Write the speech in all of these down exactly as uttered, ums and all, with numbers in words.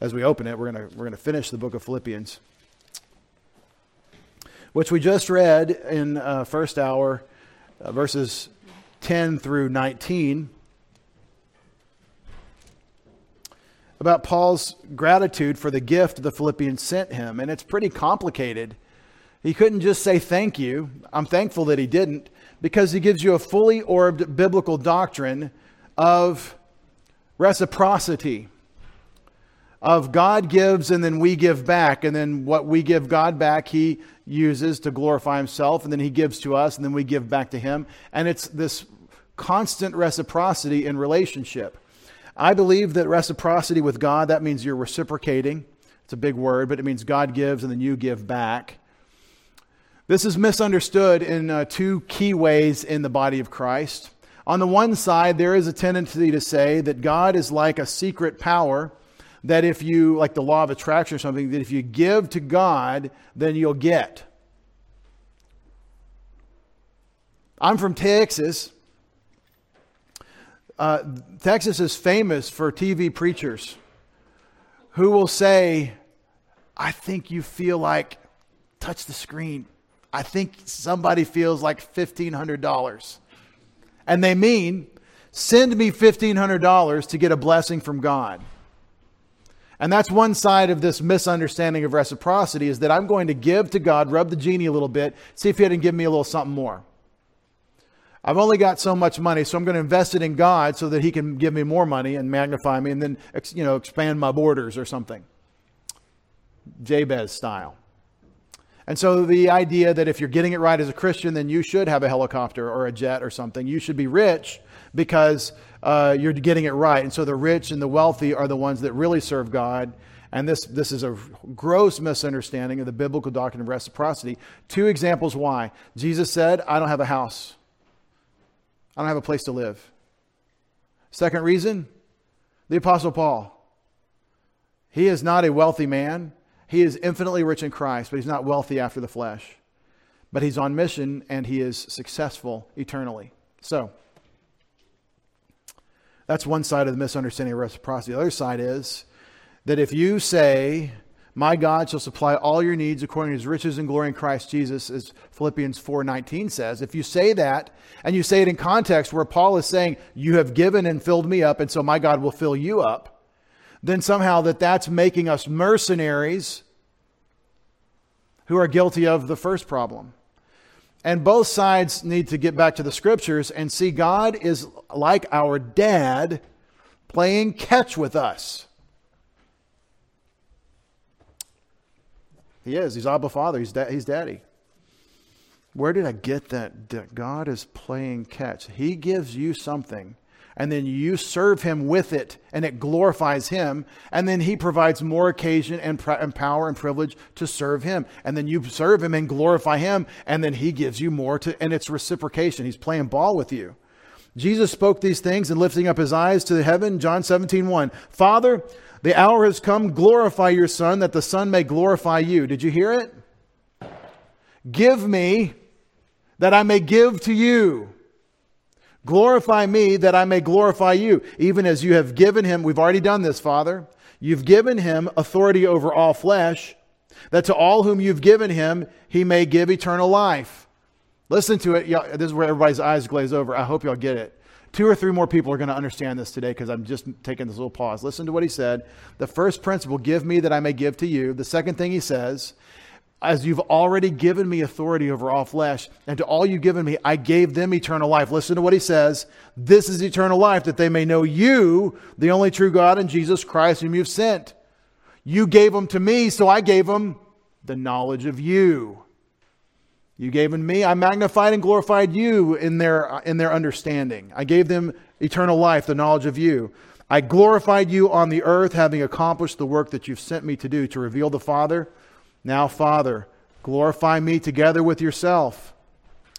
as we open it, we're going to we're going to finish the book of Philippians, which we just read in uh, first hour, uh, verses ten through nineteen, about Paul's gratitude for the gift the Philippians sent him. And it's pretty complicated. He couldn't just say thank you. I'm thankful that he didn't, because he gives you a fully orbed biblical doctrine of reciprocity. Of God gives and then we give back, and then what we give God back he uses to glorify himself, and then he gives to us and then we give back to him. And it's this constant reciprocity in relationship. I believe that reciprocity with God, that means you're reciprocating. It's a big word, but it means God gives and then you give back. This is misunderstood in uh, two key ways in the body of Christ. On the one side, there is a tendency to say that God is like a secret power, that if you, like the law of attraction or something, that if you give to God, then you'll get. I'm from Texas. Uh, Texas is famous for T V preachers who will say, I think you feel like, touch the screen. I think somebody feels like fifteen hundred dollars. And they mean, send me fifteen hundred dollars to get a blessing from God. And that's one side of this misunderstanding of reciprocity, is that I'm going to give to God, rub the genie a little bit, see if he didn't give me a little something more. I've only got so much money, so I'm going to invest it in God so that he can give me more money and magnify me and then, you know, expand my borders or something. Jabez style. And so the idea that if you're getting it right as a Christian, then you should have a helicopter or a jet or something. You should be rich because Uh, you're getting it right. And so the rich and the wealthy are the ones that really serve God. And this this is a gross misunderstanding of the biblical doctrine of reciprocity. Two examples why. Jesus said, I don't have a house. I don't have a place to live. Second reason, the Apostle Paul. He is not a wealthy man. He is infinitely rich in Christ, but he's not wealthy after the flesh. But he's on mission and he is successful eternally. So, that's one side of the misunderstanding of reciprocity. The other side is that if you say, my God shall supply all your needs according to his riches and glory in Christ Jesus, as Philippians four nineteen says, if you say that and you say it in context where Paul is saying, you have given and filled me up, and so my God will fill you up, then somehow that that's making us mercenaries who are guilty of the first problem. And both sides need to get back to the scriptures and see God is like our dad playing catch with us. He is. He's Abba Father. He's, da- he's daddy. Where did I get that? that God is playing catch. He gives you something and then you serve him with it and it glorifies him. And then he provides more occasion and, pr- and power and privilege to serve him. And then you serve him and glorify him. And then he gives you more to, and it's reciprocation. He's playing ball with you. Jesus spoke these things and lifting up his eyes to heaven, John seventeen one, Father, the hour has come. Glorify your son that the son may glorify you. Did you hear it? Give me that I may give to you. Glorify me that I may glorify you, even as you have given him. We've already done this, Father. You've given him authority over all flesh, that to all whom you've given him, he may give eternal life. Listen to it. Y'all, this is where everybody's eyes glaze over. I hope y'all get it. Two or three more people are going to understand this today because I'm just taking this little pause. Listen to what he said. The first principle, give me that I may give to you. The second thing he says, as you've already given me authority over all flesh, and to all you've given me, I gave them eternal life. Listen to what he says. This is eternal life, that they may know you, the only true God, and Jesus Christ, whom you've sent. You gave them to me, so I gave them the knowledge of you. You gave them me. I magnified and glorified you in their, in their understanding. I gave them eternal life, the knowledge of you. I glorified you on the earth, having accomplished the work that you've sent me to do, to reveal the Father. Now, Father, glorify me together with yourself,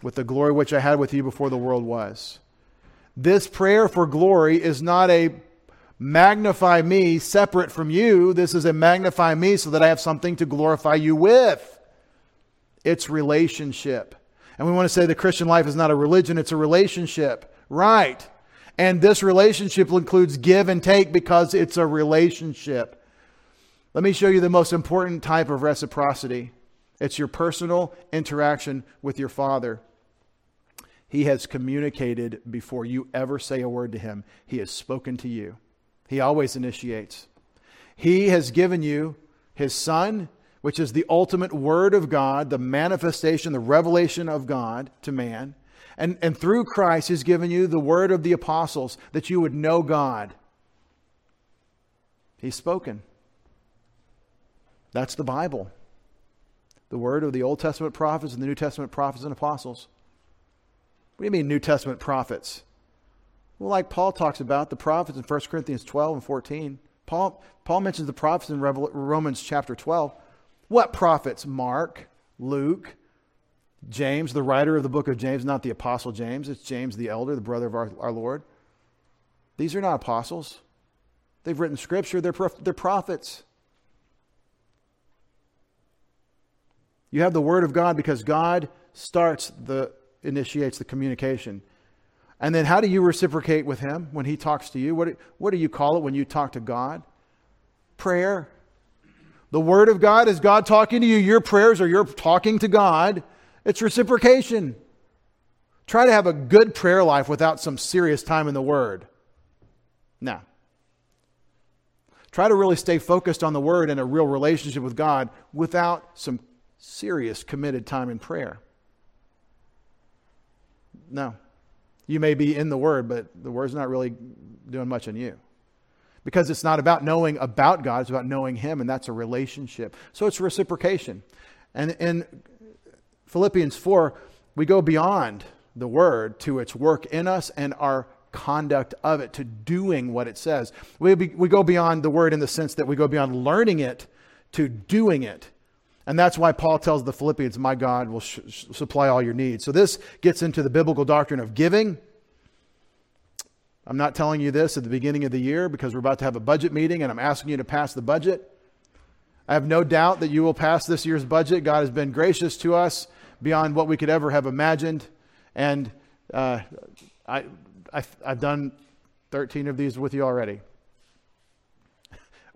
with the glory which I had with you before the world was. This prayer for glory is not a magnify me separate from you. This is a magnify me so that I have something to glorify you with. It's relationship. And we want to say the Christian life is not a religion. It's a relationship. Right. And this relationship includes give and take because it's a relationship. Let me show you the most important type of reciprocity. It's your personal interaction with your Father. He has communicated before you ever say a word to him. He has spoken to you. He always initiates. He has given you his Son, which is the ultimate word of God, the manifestation, the revelation of God to man. And, and through Christ, he's given you the word of the apostles that you would know God. He's spoken. That's the Bible. The word of the Old Testament prophets and the New Testament prophets and apostles. What do you mean New Testament prophets? Well, like Paul talks about the prophets in First Corinthians twelve and fourteen. Paul, Paul mentions the prophets in Revel- Romans chapter twelve. What prophets? Mark, Luke, James, the writer of the book of James, not the apostle James. It's James the elder, the brother of our, our Lord. These are not apostles. They've written scripture. They're, prof- they're prophets. You have the word of God because God starts the, initiates the communication. And then how do you reciprocate with him when he talks to you? What do, what do you call it when you talk to God? Prayer. The word of God is God talking to you. Your prayers are your talking to God. It's reciprocation. Try to have a good prayer life without some serious time in the word. No. Try to really stay focused on the word and a real relationship with God without some serious committed time in prayer. No. You may be in the word, but the word's not really doing much in you. Because it's not about knowing about God, it's about knowing him, and that's a relationship. So it's reciprocation. And in Philippians four, we go beyond the word to its work in us and our conduct of it, to doing what it says. We be, we go beyond the word in the sense that we go beyond learning it to doing it. And that's why Paul tells the Philippians, my God will sh- sh- supply all your needs. So this gets into the biblical doctrine of giving. I'm not telling you this at the beginning of the year because we're about to have a budget meeting and I'm asking you to pass the budget. I have no doubt that you will pass this year's budget. God has been gracious to us beyond what we could ever have imagined. And uh, I, I, I've done thirteen of these with you already.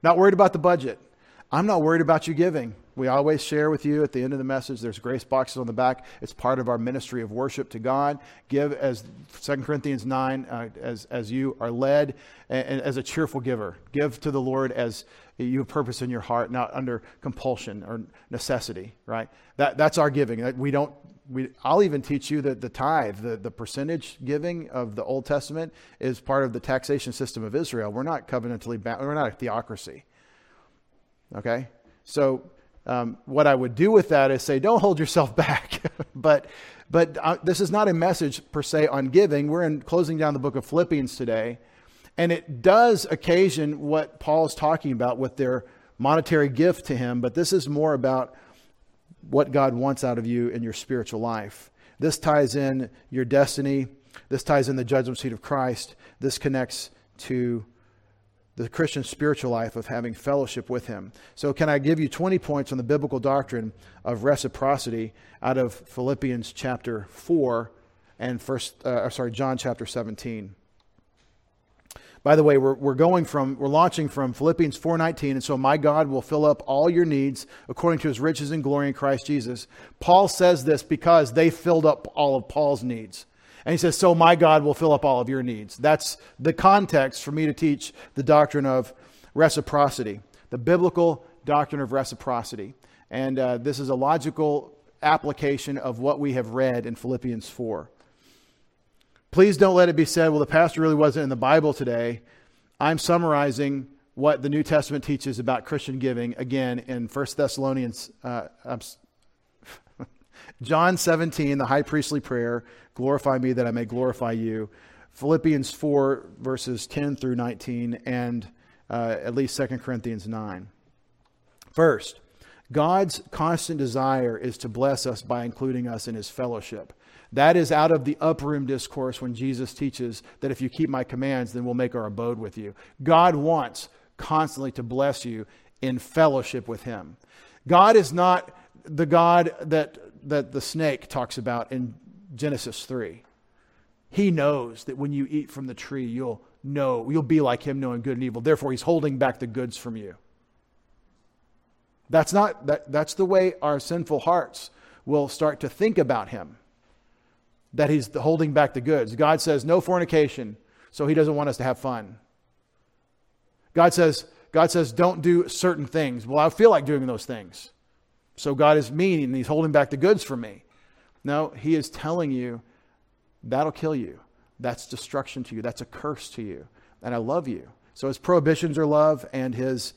Not worried about the budget. I'm not worried about you giving. We always share with you at the end of the message, there's grace boxes on the back. It's part of our ministry of worship to God. Give as Second Corinthians nine, uh, as, as you are led, and, and as a cheerful giver. Give to the Lord as you have purpose in your heart, not under compulsion or necessity, right? That That's our giving. We don't, we, I'll even teach you that the tithe, the, the percentage giving of the Old Testament is part of the taxation system of Israel. We're not covenantally bound. We're not a theocracy. Okay? So, Um, what I would do with that is say, don't hold yourself back. but but uh, this is not a message per se on giving. We're in closing down the book of Philippians today. And it does occasion what Paul's talking about with their monetary gift to him. But this is more about what God wants out of you in your spiritual life. This ties in your destiny. This ties in the judgment seat of Christ. This connects to the Christian spiritual life of having fellowship with him. So can I give you twenty points on the biblical doctrine of reciprocity out of Philippians chapter four and first, uh, sorry, John chapter seventeen. By the way, we're, we're going from, we're launching from Philippians four nineteen. And so my God will fill up all your needs according to his riches and glory in Christ Jesus. Paul says this because they filled up all of Paul's needs. And he says, so my God will fill up all of your needs. That's the context for me to teach the doctrine of reciprocity, the biblical doctrine of reciprocity. And uh, this is a logical application of what we have read in Philippians four. Please don't let it be said, well, the pastor really wasn't in the Bible today. I'm summarizing what the New Testament teaches about Christian giving, again, in First Thessalonians, uh, I'm John seventeen, the high priestly prayer, glorify me that I may glorify you. Philippians four, verses ten through nineteen, and uh, at least Second Corinthians nine. First, God's constant desire is to bless us by including us in his fellowship. That is out of the upper room discourse when Jesus teaches that if you keep my commands, then we'll make our abode with you. God wants constantly to bless you in fellowship with him. God is not the God that that the snake talks about in Genesis three. He knows that when you eat from the tree, you'll know, you'll be like him knowing good and evil. Therefore, he's holding back the goods from you. That's not that, that's the way our sinful hearts will start to think about him, that he's holding back the goods. God says no fornication, so he doesn't want us to have fun. God says, God says don't do certain things. Well, I feel like doing those things. So God is mean and he's holding back the goods for me. No, he is telling you that'll kill you. That's destruction to you. That's a curse to you. And I love you. So his prohibitions are love, and his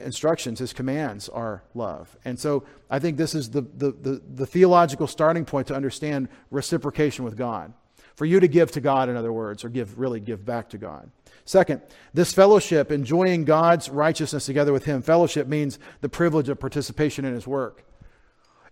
instructions, his commands are love. And so I think this is the, the, the, the theological starting point to understand reciprocation with God. For you to give to God, in other words, or give really give back to God. Second, this fellowship, enjoying God's righteousness together with him. Fellowship means the privilege of participation in his work.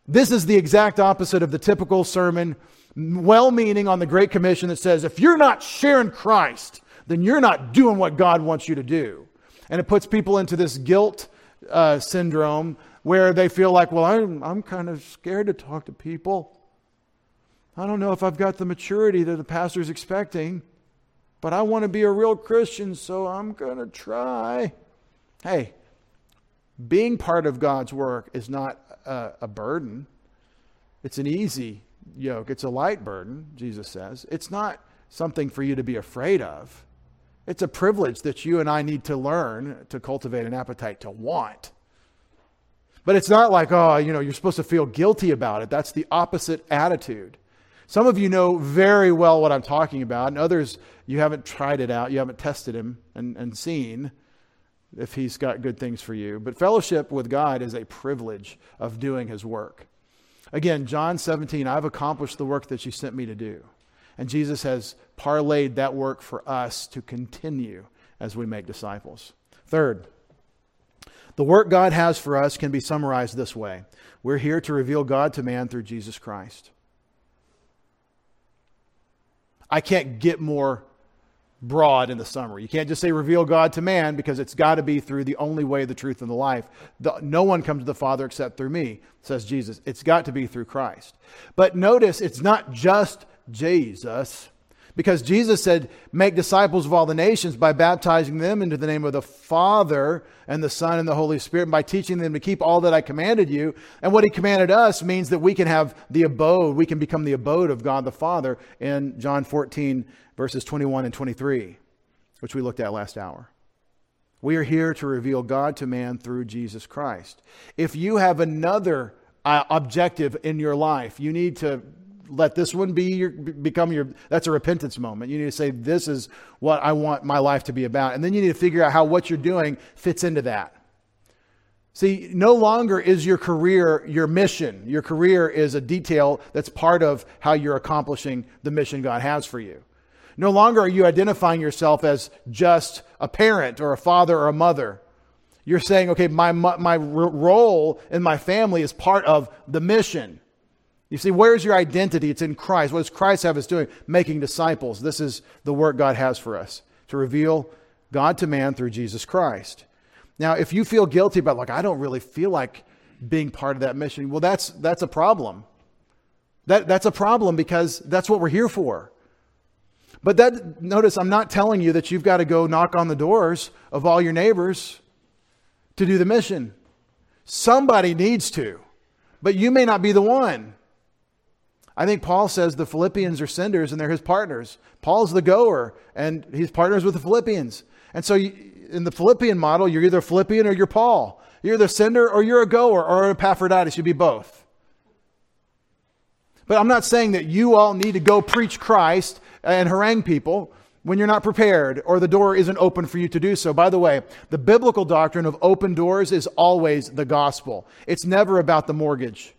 This is the exact opposite of the typical sermon, well-meaning, on the Great Commission that says, if you're not sharing Christ, then you're not doing what God wants you to do. And it puts people into this guilt uh, syndrome where they feel like, well, I'm, I'm kind of scared to talk to people. I don't know if I've got the maturity that the pastor's expecting, but I want to be a real Christian, so I'm going to try. Hey, being part of God's work is not a, a burden. It's an easy yoke. It's a light burden, Jesus says. It's not something for you to be afraid of. It's a privilege that you and I need to learn to cultivate an appetite to want. But it's not like, oh, you know, you're supposed to feel guilty about it. That's the opposite attitude. Some of you know very well what I'm talking about, and others, you haven't tried it out. You haven't tested him and, and seen if he's got good things for you. But fellowship with God is a privilege of doing his work. Again, John seventeen, I've accomplished the work that you sent me to do. And Jesus has parlayed that work for us to continue as we make disciples. Third, the work God has for us can be summarized this way. We're here to reveal God to man through Jesus Christ. I can't get more broad in the summary. You can't just say reveal God to man, because it's got to be through the only way, the truth, and the life. The, no one comes to the Father except through me, says Jesus. It's got to be through Christ. But notice it's not just Jesus, because Jesus said, make disciples of all the nations by baptizing them into the name of the Father and the Son and the Holy Spirit, and by teaching them to keep all that I commanded you. And what he commanded us means that we can have the abode, we can become the abode of God the Father in John fourteen, verses twenty-one and twenty-three, which we looked at last hour. We are here to reveal God to man through Jesus Christ. If you have another uh, objective in your life, you need to let this one be your, become your, that's a repentance moment. You need to say, this is what I want my life to be about. And then you need to figure out how what you're doing fits into that. See, no longer is your career your mission. Your career is a detail that's part of how you're accomplishing the mission God has for you. No longer are you identifying yourself as just a parent or a father or a mother. You're saying, okay, my, my role in my family is part of the mission. You see, where's your identity? It's in Christ. What does Christ have us doing? Making disciples. This is the work God has for us, to reveal God to man through Jesus Christ. Now, if you feel guilty about, like, I don't really feel like being part of that mission. Well, that's that's a problem. That That's a problem, because that's what we're here for. But that, notice, I'm not telling you that you've got to go knock on the doors of all your neighbors to do the mission. Somebody needs to, but you may not be the one. I think Paul says the Philippians are senders and they're his partners. Paul's the goer and he's partners with the Philippians. And so you, in the Philippian model, you're either a Philippian or you're Paul. You're the sender or you're a goer, or Epaphroditus. You'd be both. But I'm not saying that you all need to go preach Christ and harangue people when you're not prepared or the door isn't open for you to do so. By the way, the biblical doctrine of open doors is always the gospel. It's never about the mortgage.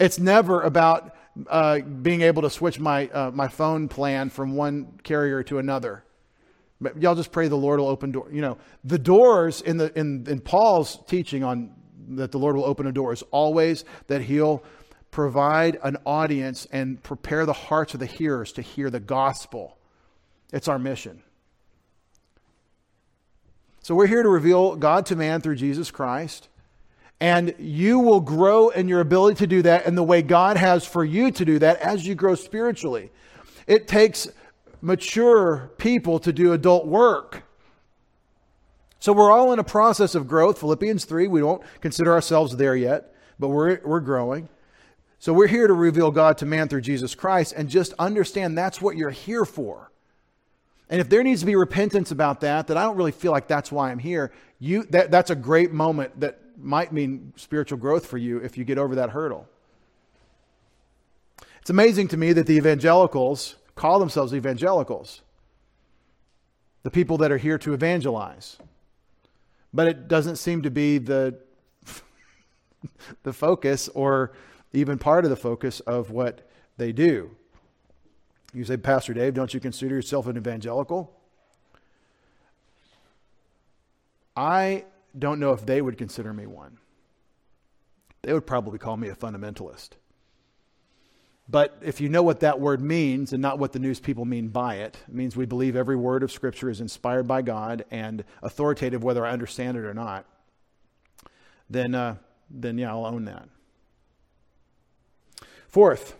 It's never about Uh, being able to switch my uh, my phone plan from one carrier to another. But y'all just pray the Lord will open door. You know, the doors in the in, in Paul's teaching on that the Lord will open a door is always that he'll provide an audience and prepare the hearts of the hearers to hear the gospel. It's our mission. So we're here to reveal God to man through Jesus Christ. And you will grow in your ability to do that and the way God has for you to do that as you grow spiritually. It takes mature people to do adult work. So we're all in a process of growth. Philippians three, we don't consider ourselves there yet, but we're we're growing. So we're here to reveal God to man through Jesus Christ, and just understand that's what you're here for. And if there needs to be repentance about that, that I don't really feel like that's why I'm here, you that that's a great moment that might mean spiritual growth for you if you get over that hurdle. It's amazing to me that the evangelicals call themselves evangelicals, the people that are here to evangelize. But it doesn't seem to be the the focus, or even part of the focus of what they do. You say, Pastor Dave, don't you consider yourself an evangelical? I don't know if they would consider me one. They would probably call me a fundamentalist. But if you know what that word means and not what the news people mean by it, it means we believe every word of Scripture is inspired by God and authoritative, whether I understand it or not, then, uh, then yeah, I'll own that. Fourth,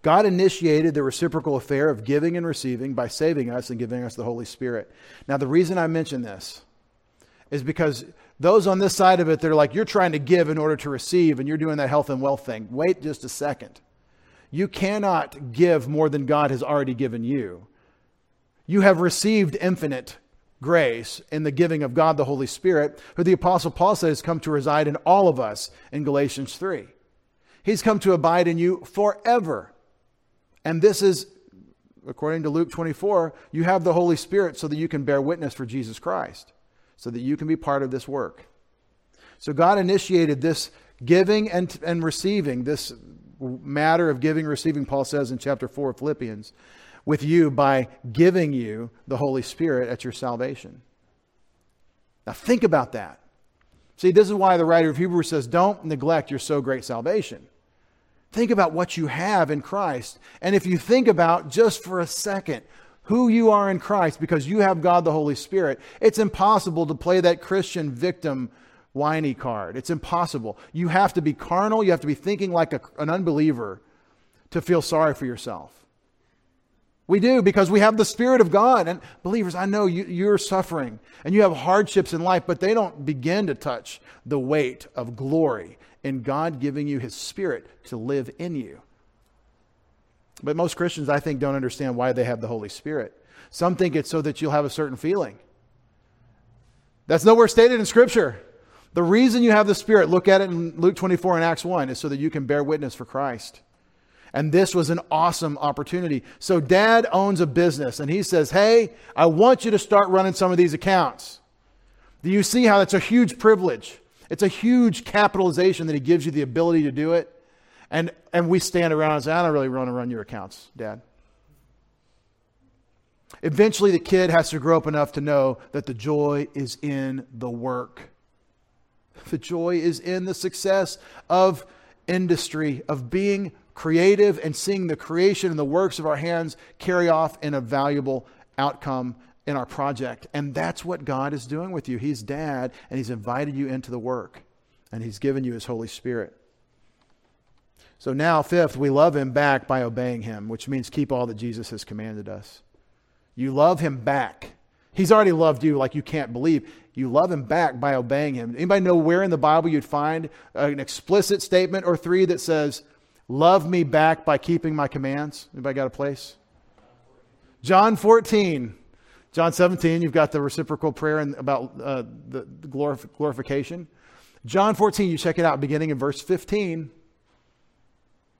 God initiated the reciprocal affair of giving and receiving by saving us and giving us the Holy Spirit. Now, the reason I mention this is because those on this side of it, they're like, you're trying to give in order to receive, and you're doing that health and wealth thing. Wait just a second. You cannot give more than God has already given you. You have received infinite grace in the giving of God, the Holy Spirit, who the Apostle Paul says come to reside in all of us in Galatians three. He's come to abide in you forever. And this is, according to Luke twenty-four, you have the Holy Spirit so that you can bear witness for Jesus Christ, so that you can be part of this work. So God initiated this giving and, and receiving, this matter of giving, receiving, Paul says in chapter four of Philippians, with you by giving you the Holy Spirit at your salvation. Now think about that. See, this is why the writer of Hebrews says, don't neglect your so great salvation. Think about what you have in Christ. And if you think about just for a second who you are in Christ, because you have God the Holy Spirit, it's impossible to play that Christian victim whiny card. It's impossible. You have to be carnal. You have to be thinking like a, an unbeliever to feel sorry for yourself. We do, because we have the Spirit of God. And believers, I know you, you're suffering and you have hardships in life, but they don't begin to touch the weight of glory in God giving you His Spirit to live in you. But most Christians, I think, don't understand why they have the Holy Spirit. Some think it's so that you'll have a certain feeling. That's nowhere stated in Scripture. The reason you have the Spirit, look at it in Luke twenty-four and Acts one, is so that you can bear witness for Christ. And this was an awesome opportunity. So Dad owns a business and he says, hey, I want you to start running some of these accounts. Do you see how that's a huge privilege? It's a huge capitalization that He gives you the ability to do it. And and we stand around and say, I don't really want to run your accounts, Dad. Eventually, the kid has to grow up enough to know that the joy is in the work. The joy is in the success of industry, of being creative and seeing the creation and the works of our hands carry off in a valuable outcome in our project. And that's what God is doing with you. He's Dad, and He's invited you into the work, and He's given you His Holy Spirit. So now, fifth, we love Him back by obeying Him, which means keep all that Jesus has commanded us. You love Him back. He's already loved you like you can't believe. You love Him back by obeying Him. Anybody know where in the Bible you'd find an explicit statement or three that says, love me back by keeping my commands? Anybody got a place? John fourteen. John seventeen, you've got the reciprocal prayer and about uh, the glorif- glorification. John fourteen, you check it out, beginning in verse fifteen.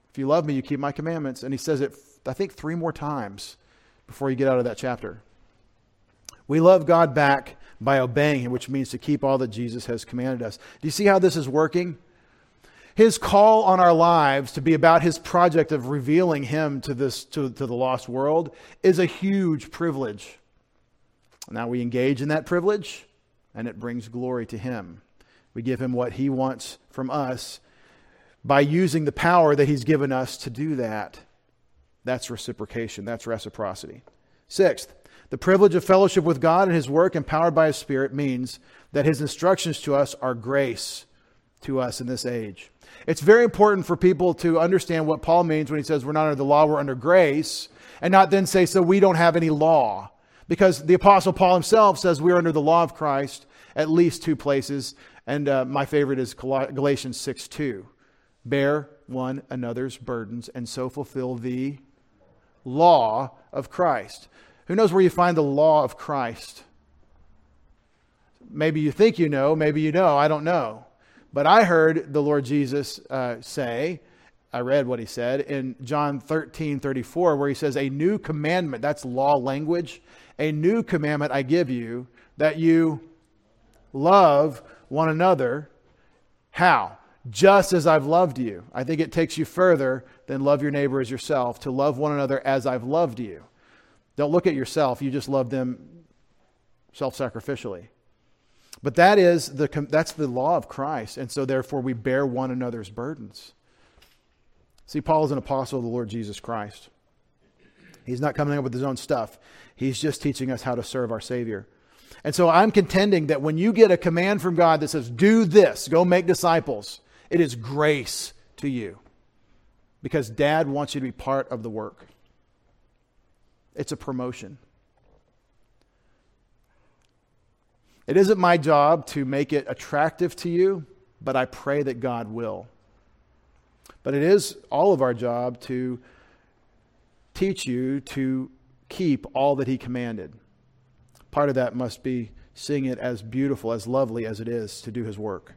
If you love me, you keep my commandments. And He says it, I think, three more times before you get out of that chapter. We love God back by obeying Him, which means to keep all that Jesus has commanded us. Do you see how this is working? His call on our lives to be about His project of revealing Him to this to, to the lost world is a huge privilege. Now we engage in that privilege, and it brings glory to Him. We give Him what He wants from us by using the power that He's given us to do that. That's reciprocation. That's reciprocity. Sixth, the privilege of fellowship with God and His work empowered by His Spirit means that His instructions to us are grace to us in this age. It's very important for people to understand what Paul means when he says we're not under the law, we're under grace, and not then say, so we don't have any law. Because the Apostle Paul himself says we're under the law of Christ at least two places. And uh, my favorite is Galatians six two. Bear one another's burdens and so fulfill the law of Christ. Who knows where you find the law of Christ? Maybe you think you know, maybe you know, I don't know. But I heard the Lord Jesus uh, say, I read what he said in John thirteen thirty-four, where he says, a new commandment, that's law language, a new commandment I give you, that you love one another. How? Just as I've loved you. I think it takes you further than love your neighbor as yourself, to love one another as I've loved you. Don't look at yourself. You just love them self-sacrificially. But that is the, that's the law of Christ. And so therefore we bear one another's burdens. See, Paul is an apostle of the Lord Jesus Christ. He's not coming up with his own stuff. He's just teaching us how to serve our Savior. And so I'm contending that when you get a command from God that says, do this, go make disciples, it is grace to you because Dad wants you to be part of the work. It's a promotion. It isn't my job to make it attractive to you, but I pray that God will. But it is all of our job to teach you to keep all that he commanded. Part of that must be seeing it as beautiful, as lovely as it is to do his work.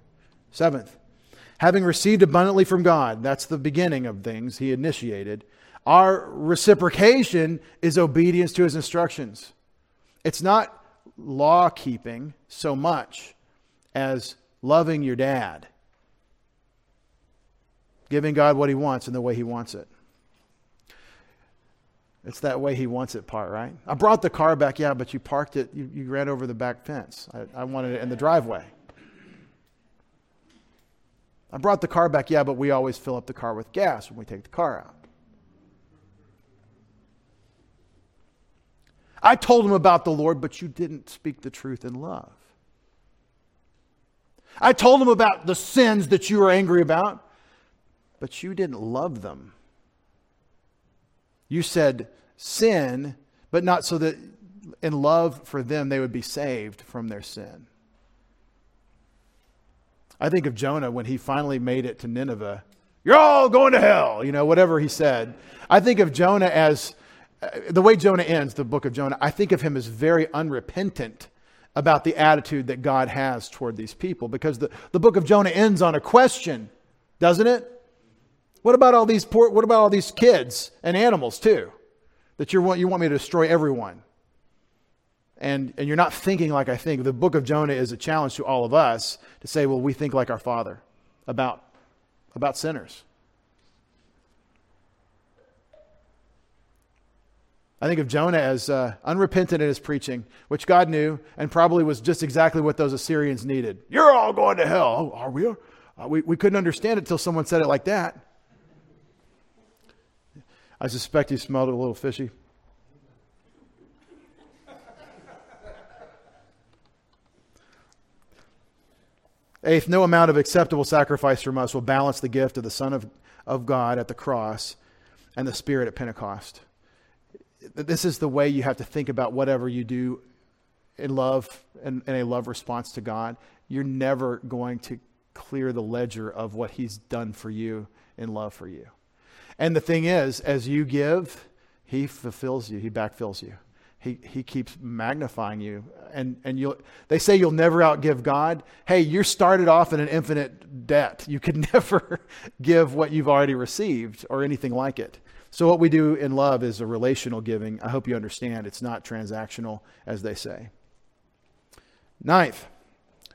Seventh, having received abundantly from God, that's the beginning of things he initiated. Our reciprocation is obedience to his instructions. It's not law keeping so much as loving your dad. Giving God what he wants and the way he wants it. It's that way he wants it part, right? I brought the car back. Yeah, but you parked it. You, you ran over the back fence. I, I wanted it in the driveway. I brought the car back. Yeah, but we always fill up the car with gas when we take the car out. I told him about the Lord, but you didn't speak the truth in love. I told him about the sins that you were angry about. But you didn't love them. You said sin, but not so that in love for them, they would be saved from their sin. I think of Jonah when he finally made it to Nineveh. You're all going to hell, you know, whatever he said. I think of Jonah as, the way Jonah ends, the book of Jonah, I think of him as very unrepentant about the attitude that God has toward these people. Because the, the book of Jonah ends on a question, doesn't it? What about all these poor, what about all these kids and animals too? That you want you want me to destroy everyone. And and you're not thinking like I think. The book of Jonah is a challenge to all of us to say, well, we think like our father about about sinners. I think of Jonah as uh, unrepentant in his preaching, which God knew and probably was just exactly what those Assyrians needed. You're all going to hell. Oh, are we? Uh, we we couldn't understand it until someone said it like that. I suspect he smelled it a little fishy. Eighth, no amount of acceptable sacrifice from us will balance the gift of the Son of, of God at the cross and the Spirit at Pentecost. This is the way you have to think about whatever you do in love and in, in a love response to God. You're never going to clear the ledger of what he's done for you in love for you. And the thing is, as you give, he fulfills you. He backfills you. He he keeps magnifying you. And and you'll they say you'll never outgive God. Hey, you started off in an infinite debt. You could never give what you've already received or anything like it. So what we do in love is a relational giving. I hope you understand. It's not transactional, as they say. Ninth,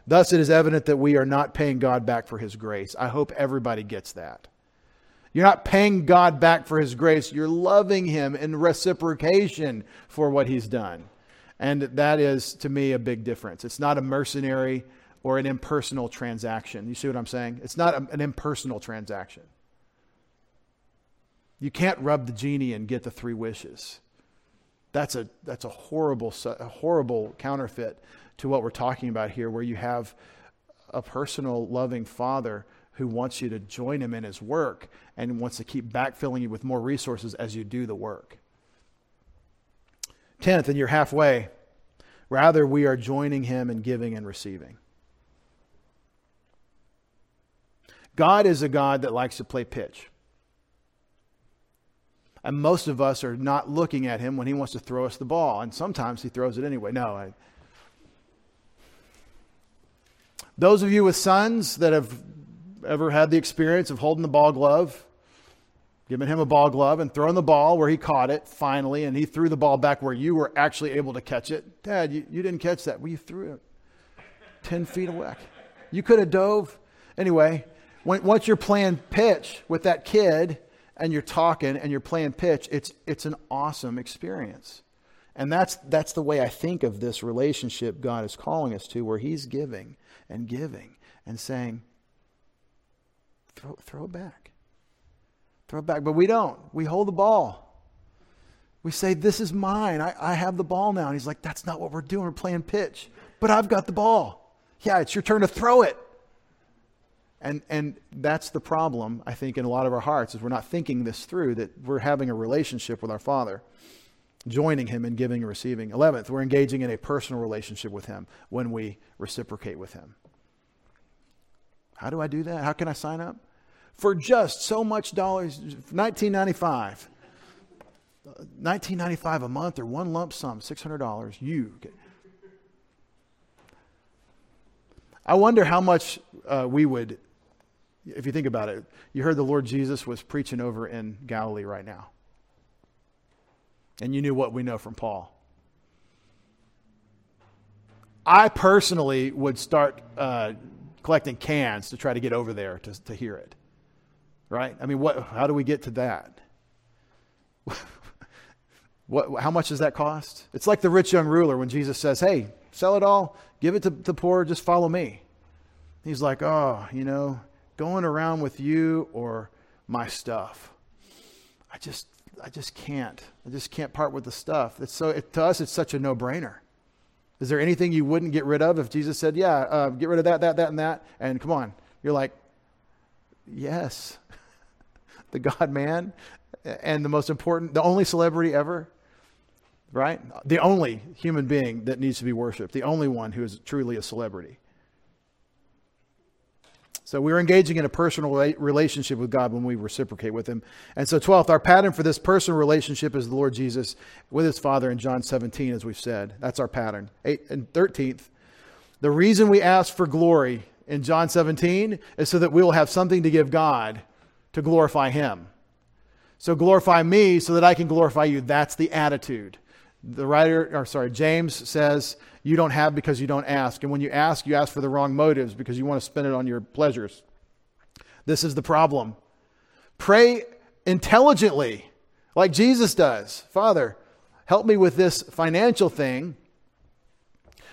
thus it is evident that we are not paying God back for his grace. I hope everybody gets that. You're not paying God back for his grace. You're loving him in reciprocation for what he's done. And that is, to me, a big difference. It's not a mercenary or an impersonal transaction. You see what I'm saying? It's not a, an impersonal transaction. You can't rub the genie and get the three wishes. That's a that's a horrible, a horrible counterfeit to what we're talking about here, where you have a personal, loving father who wants you to join him in his work and wants to keep backfilling you with more resources as you do the work. tenth and you're halfway. Rather, we are joining him in giving and receiving. God is a God that likes to play pitch. And most of us are not looking at him when he wants to throw us the ball. And sometimes he throws it anyway. No. I, those of you with sons that have ever had the experience of holding the ball glove, giving him a ball glove and throwing the ball where he caught it finally, and he threw the ball back where you were actually able to catch it. Dad, you, you didn't catch that. Well, you threw it ten feet away. You could have dove. Anyway, when, once you're playing pitch with that kid, and you're talking and you're playing pitch, it's it's an awesome experience. And that's that's the way I think of this relationship God is calling us to, where he's giving and giving and saying, throw, throw it back. Throw it back. But we don't. We hold the ball. We say, this is mine. I, I have the ball now. And he's like, that's not what we're doing. We're playing pitch. But I've got the ball. Yeah, it's your turn to throw it. And and that's the problem, I think, in a lot of our hearts, is we're not thinking this through, that we're having a relationship with our Father, joining him in giving and receiving. Eleventh, we're engaging in a personal relationship with him when we reciprocate with him. How do I do that? How can I sign up? For just so much dollars, nineteen ninety-five, nineteen ninety-five a month, or one lump sum, six hundred dollars, you get. I wonder how much uh, we would. If you think about it, you heard the Lord Jesus was preaching over in Galilee right now. And you knew what we know from Paul. I personally would start uh, collecting cans to try to get over there to, to hear it. Right? I mean, what? How do we get to that? What? How much does that cost? It's like the rich young ruler when Jesus says, hey, sell it all, give it to the poor, just follow me. He's like, oh, you know, going around with you or my stuff. I just, I just can't. I just can't part with the stuff. It's so it, to us, it's such a no-brainer. Is there anything you wouldn't get rid of if Jesus said, yeah, uh, get rid of that, that, that, and that, and come on? You're like, yes, the God-man and the most important, the only celebrity ever, right? The only human being that needs to be worshipped, the only one who is truly a celebrity. So we're engaging in a personal relationship with God when we reciprocate with him. And so twelfth, our pattern for this personal relationship is the Lord Jesus with his Father in John seventeen, as we've said. That's our pattern. Eight and thirteenth, the reason we ask for glory in John seventeen is so that we will have something to give God to glorify him. So glorify me so that I can glorify you. That's the attitude. The writer, or sorry, James says, you don't have because you don't ask. And when you ask, you ask for the wrong motives because you want to spend it on your pleasures. This is the problem. Pray intelligently like Jesus does. Father, help me with this financial thing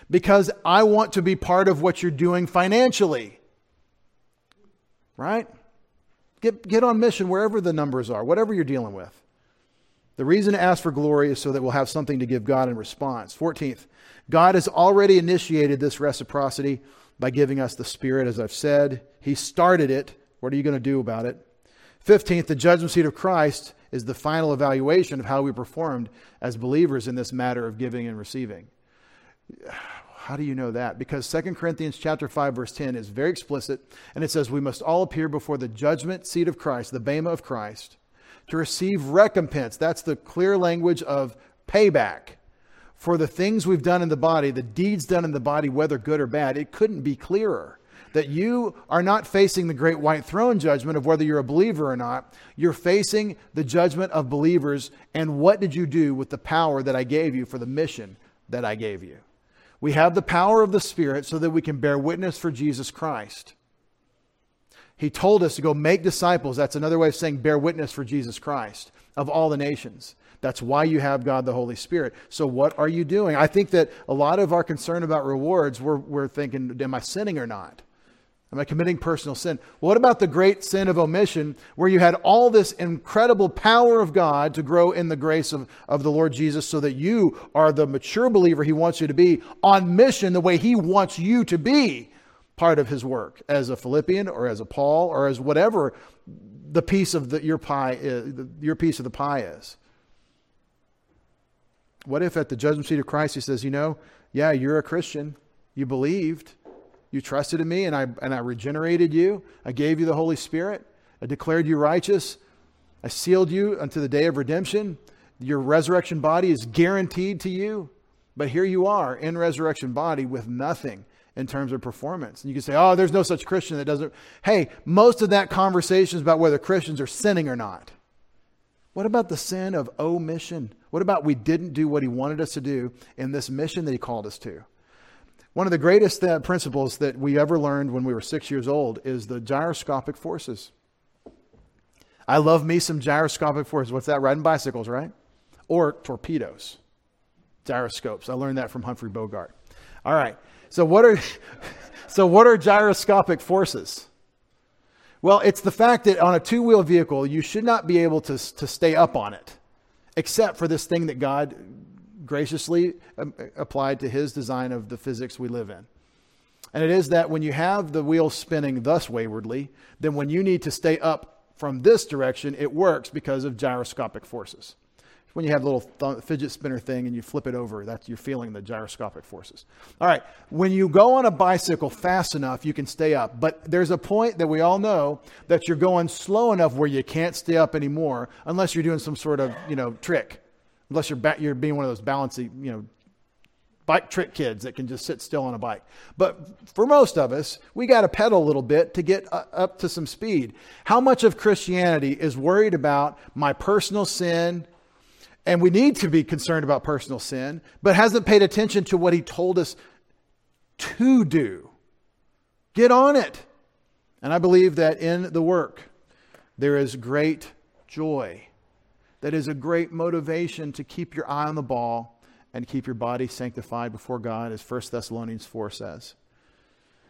because I want to be part of what you're doing financially. Right? Get, get on mission wherever the numbers are, whatever you're dealing with. The reason to ask for glory is so that we'll have something to give God in response. fourteenth, God has already initiated this reciprocity by giving us the Spirit, as I've said. He started it. What are you going to do about it? fifteenth, the judgment seat of Christ is the final evaluation of how we performed as believers in this matter of giving and receiving. How do you know that? Because Second Corinthians chapter five, verse ten is very explicit, and it says, we must all appear before the judgment seat of Christ, the bema of Christ, to receive recompense. That's the clear language of payback for the things we've done in the body, the deeds done in the body, whether good or bad. It couldn't be clearer that you are not facing the great white throne judgment of whether you're a believer or not. You're facing the judgment of believers. And what did you do with the power that I gave you for the mission that I gave you? We have the power of the Spirit so that we can bear witness for Jesus Christ. He told us to go make disciples. That's another way of saying bear witness for Jesus Christ of all the nations. That's why you have God the Holy Spirit. So what are you doing? I think that a lot of our concern about rewards, we're, we're thinking, am I sinning or not? Am I committing personal sin? Well, what about the great sin of omission, where you had all this incredible power of God to grow in the grace of, of the Lord Jesus so that you are the mature believer he wants you to be on mission the way he wants you to be? Part of his work as a Philippian or as a Paul or as whatever the piece of the, your pie is, the, your piece of the pie is. What if at the judgment seat of Christ, he says, you know, yeah, you're a Christian. You believed, you trusted in me, and I, and I regenerated you. I gave you the Holy Spirit. I declared you righteous. I sealed you unto the day of redemption. Your resurrection body is guaranteed to you. But here you are in resurrection body with nothing in terms of performance. And you can say, oh, there's no such Christian that doesn't. Hey, most of that conversation is about whether Christians are sinning or not. What about the sin of omission? What about we didn't do what he wanted us to do in this mission that he called us to? One of the greatest uh, principles that we ever learned when we were six years old is the gyroscopic forces. I love me some gyroscopic forces. What's that? Riding bicycles, right? Or torpedoes, gyroscopes. I learned that from Humphrey Bogart. All right. So what are, so what are gyroscopic forces? Well, it's the fact that on a two-wheel vehicle, you should not be able to, to stay up on it, except for this thing that God graciously applied to his design of the physics we live in. And it is that when you have the wheel spinning thus waywardly, then when you need to stay up from this direction, it works because of gyroscopic forces. When you have a little th- fidget spinner thing and you flip it over, that's, you're feeling the gyroscopic forces. All right. When you go on a bicycle fast enough, you can stay up. But there's a point that we all know that you're going slow enough where you can't stay up anymore unless you're doing some sort of, you know, trick. Unless you're ba- you're being one of those balancy, you know, bike trick kids that can just sit still on a bike. But for most of us, we got to pedal a little bit to get uh, up to some speed. How much of Christianity is worried about my personal sin? And we need to be concerned about personal sin, but hasn't paid attention to what he told us to do. Get on it. And I believe that in the work, there is great joy. That is a great motivation to keep your eye on the ball and keep your body sanctified before God, as First Thessalonians four says.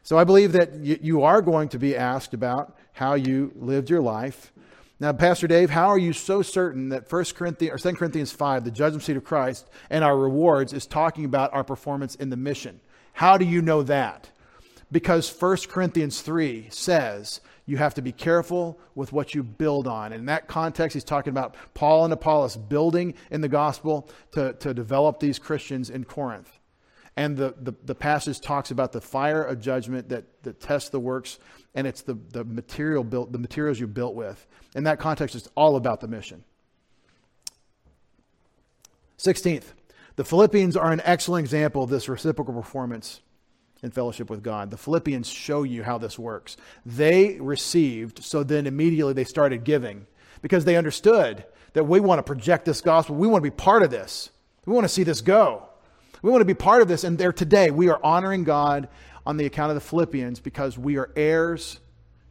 So I believe that you are going to be asked about how you lived your life. Now, Pastor Dave, how are you so certain that First Corinthians, or Second Corinthians five, the judgment seat of Christ and our rewards, is talking about our performance in the mission? How do you know that? Because First Corinthians three says you have to be careful with what you build on. In that context, he's talking about Paul and Apollos building in the gospel to, to develop these Christians in Corinth. And the, the, the passage talks about the fire of judgment that, that tests the works, and it's the, the material built, the materials you built with. In that context, it's all about the mission. sixteenth, the Philippians are an excellent example of this reciprocal performance in fellowship with God. The Philippians show you how this works. They received, so then immediately they started giving because they understood that we want to project this gospel. We want to be part of this. We want to see this go. We want to be part of this. And there today, we are honoring God on the account of the Philippians because we are heirs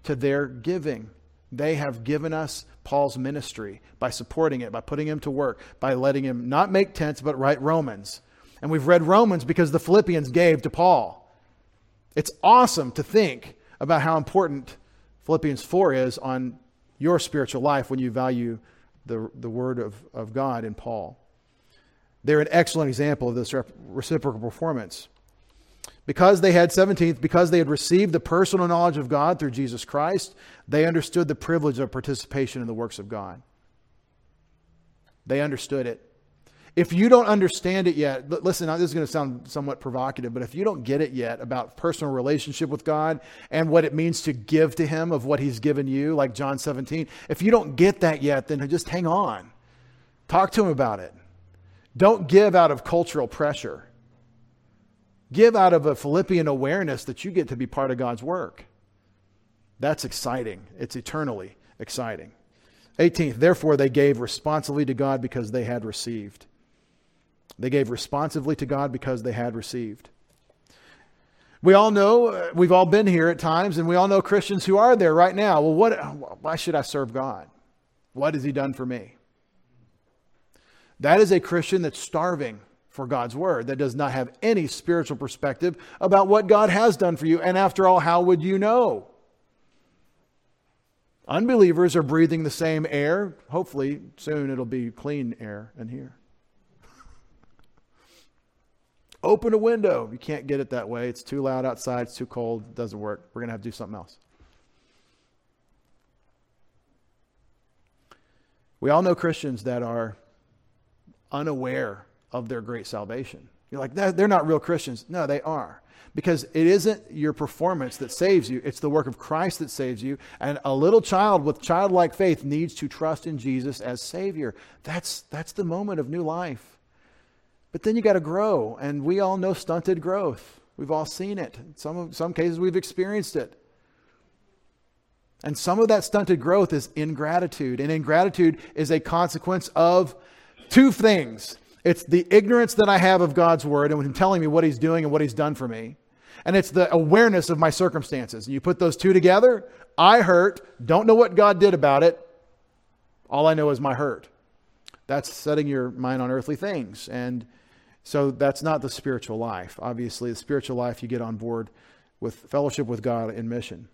to their giving. They have given us Paul's ministry by supporting it, by putting him to work, by letting him not make tents, but write Romans. And we've read Romans because the Philippians gave to Paul. It's awesome to think about how important Philippians four is on your spiritual life when you value the, the word of, of God in Paul. They're an excellent example of this reciprocal performance. Because they had seventeenth, because they had received the personal knowledge of God through Jesus Christ, they understood the privilege of participation in the works of God. They understood it. If you don't understand it yet, listen, this is going to sound somewhat provocative, but if you don't get it yet about personal relationship with God and what it means to give to him of what he's given you, like John seventeen, if you don't get that yet, then just hang on. Talk to him about it. Don't give out of cultural pressure. Give out of a Philippian awareness that you get to be part of God's work. That's exciting. It's eternally exciting. eighteenth, therefore they gave responsively to God because they had received. They gave responsively to God because they had received. We all know, we've all been here at times, and we all know Christians who are there right now. Well, what? Why should I serve God? What has he done for me? That is a Christian that's starving for God's word, that does not have any spiritual perspective about what God has done for you. And after all, how would you know? Unbelievers are breathing the same air. Hopefully soon it'll be clean air in here. Open a window. You can't get it that way. It's too loud outside. It's too cold. It doesn't work. We're going to have to do something else. We all know Christians that are unaware of their great salvation. You're like, they're not real Christians. No, they are. Because it isn't your performance that saves you. It's the work of Christ that saves you. And a little child with childlike faith needs to trust in Jesus as Savior. That's, that's the moment of new life. But then you got to grow. And we all know stunted growth. We've all seen it. In some, of, some cases we've experienced it. And some of that stunted growth is ingratitude. And ingratitude is a consequence of two things. It's the ignorance that I have of God's word and him telling me what he's doing and what he's done for me. And it's the awareness of my circumstances. And you put those two together, I hurt, don't know what God did about it. All I know is my hurt. That's setting your mind on earthly things. And so that's not the spiritual life. Obviously, the spiritual life, you get on board with fellowship with God in mission.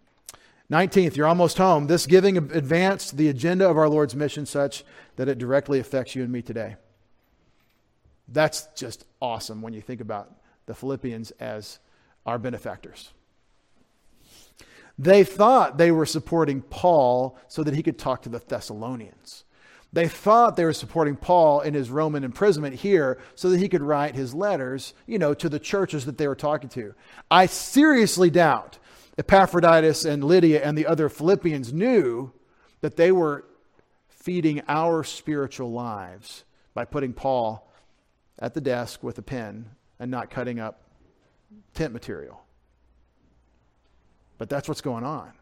nineteenth, you're almost home. This giving advanced the agenda of our Lord's mission such that it directly affects you and me today. That's just awesome when you think about the Philippians as our benefactors. They thought they were supporting Paul so that he could talk to the Thessalonians. They thought they were supporting Paul in his Roman imprisonment here so that he could write his letters, you know, to the churches that they were talking to. I seriously doubt Epaphroditus and Lydia and the other Philippians knew that they were feeding our spiritual lives by putting Paul at the desk with a pen and not cutting up tent material. But that's what's going on.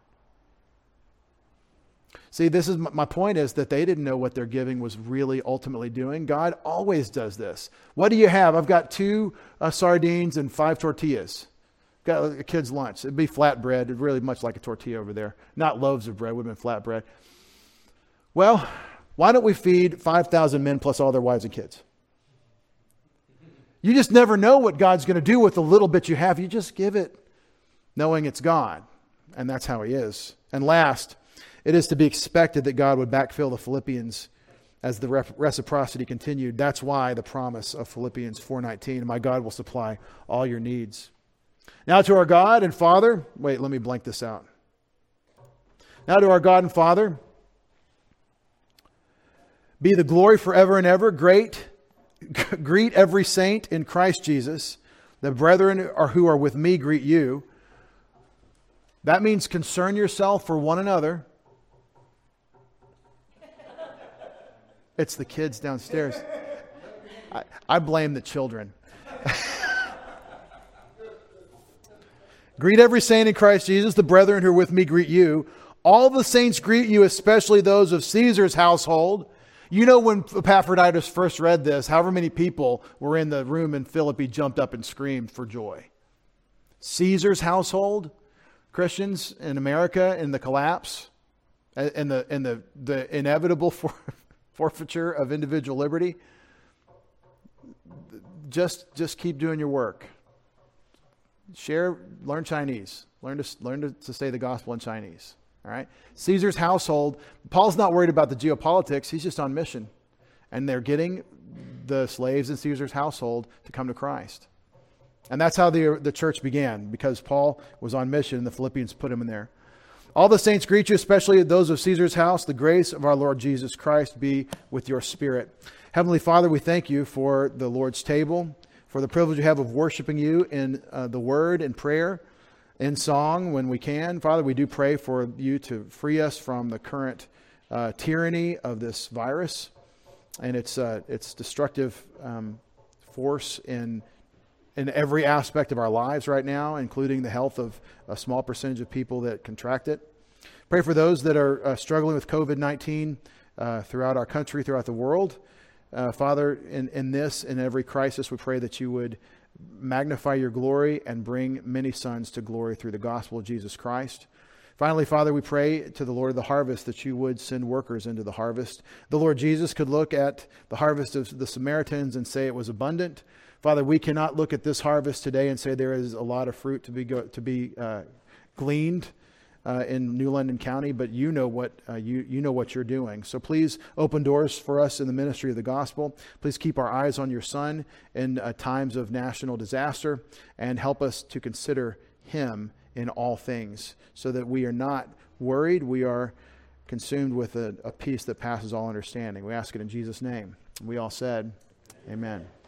See, this is my point is that they didn't know what their giving was really ultimately doing. God always does this. What do you have? I've got two uh, sardines and five tortillas. Got a kid's lunch. It'd be flatbread, really much like a tortilla over there. Not loaves of bread, would have been flatbread. Well, why don't we feed five thousand men plus all their wives and kids? You just never know what God's going to do with the little bit you have. You just give it knowing it's God. And that's how he is. And last, it is to be expected that God would backfill the Philippians as the reciprocity continued. That's why the promise of Philippians four nineteen, my God will supply all your needs. Now to our God and Father. Wait, let me blank this out. Now to our God and Father, be the glory forever and ever. Great. Greet every saint in Christ Jesus. The brethren are who are with me greet you. That means concern yourself for one another. It's the kids downstairs. I, I blame the children. Greet every saint in Christ Jesus. The brethren who are with me greet you. All the saints greet you, especially those of Caesar's household. You know, when Epaphroditus first read this, however many people were in the room in Philippi jumped up and screamed for joy. Caesar's household, Christians in America in the collapse, in the in the, the inevitable for, forfeiture of individual liberty. Just just keep doing your work. Share, learn Chinese. Learn to learn to, to say the gospel in Chinese. All right. Caesar's household. Paul's not worried about the geopolitics. He's just on mission. And they're getting the slaves in Caesar's household to come to Christ. And that's how the, the church began, because Paul was on mission and the Philippians put him in there. All the saints greet you, especially those of Caesar's house. The grace of our Lord Jesus Christ be with your spirit. Heavenly Father, we thank you for the Lord's table, for the privilege we have of worshiping you in uh, the word and prayer. In song when we can. Father, we do pray for you to free us from the current uh, tyranny of this virus and its uh, its destructive um, force in in every aspect of our lives right now, including the health of a small percentage of people that contract it. Pray for those that are uh, struggling with covid nineteen uh, throughout our country, throughout the world. Uh, Father, in, in this and every crisis, we pray that you would magnify your glory and bring many sons to glory through the gospel of Jesus Christ. Finally, Father, we pray to the Lord of the harvest that you would send workers into the harvest. The Lord Jesus could look at the harvest of the Samaritans and say it was abundant. Father, we cannot look at this harvest today and say there is a lot of fruit to be go- to be uh, gleaned uh, in New London County, but you know what uh, you you know what you're doing. So please open doors for us in the ministry of the gospel. Please keep our eyes on your Son in uh, times of national disaster, and help us to consider him in all things, so that we are not worried. We are consumed with a, a peace that passes all understanding. We ask it in Jesus' name. We all said, amen. Amen.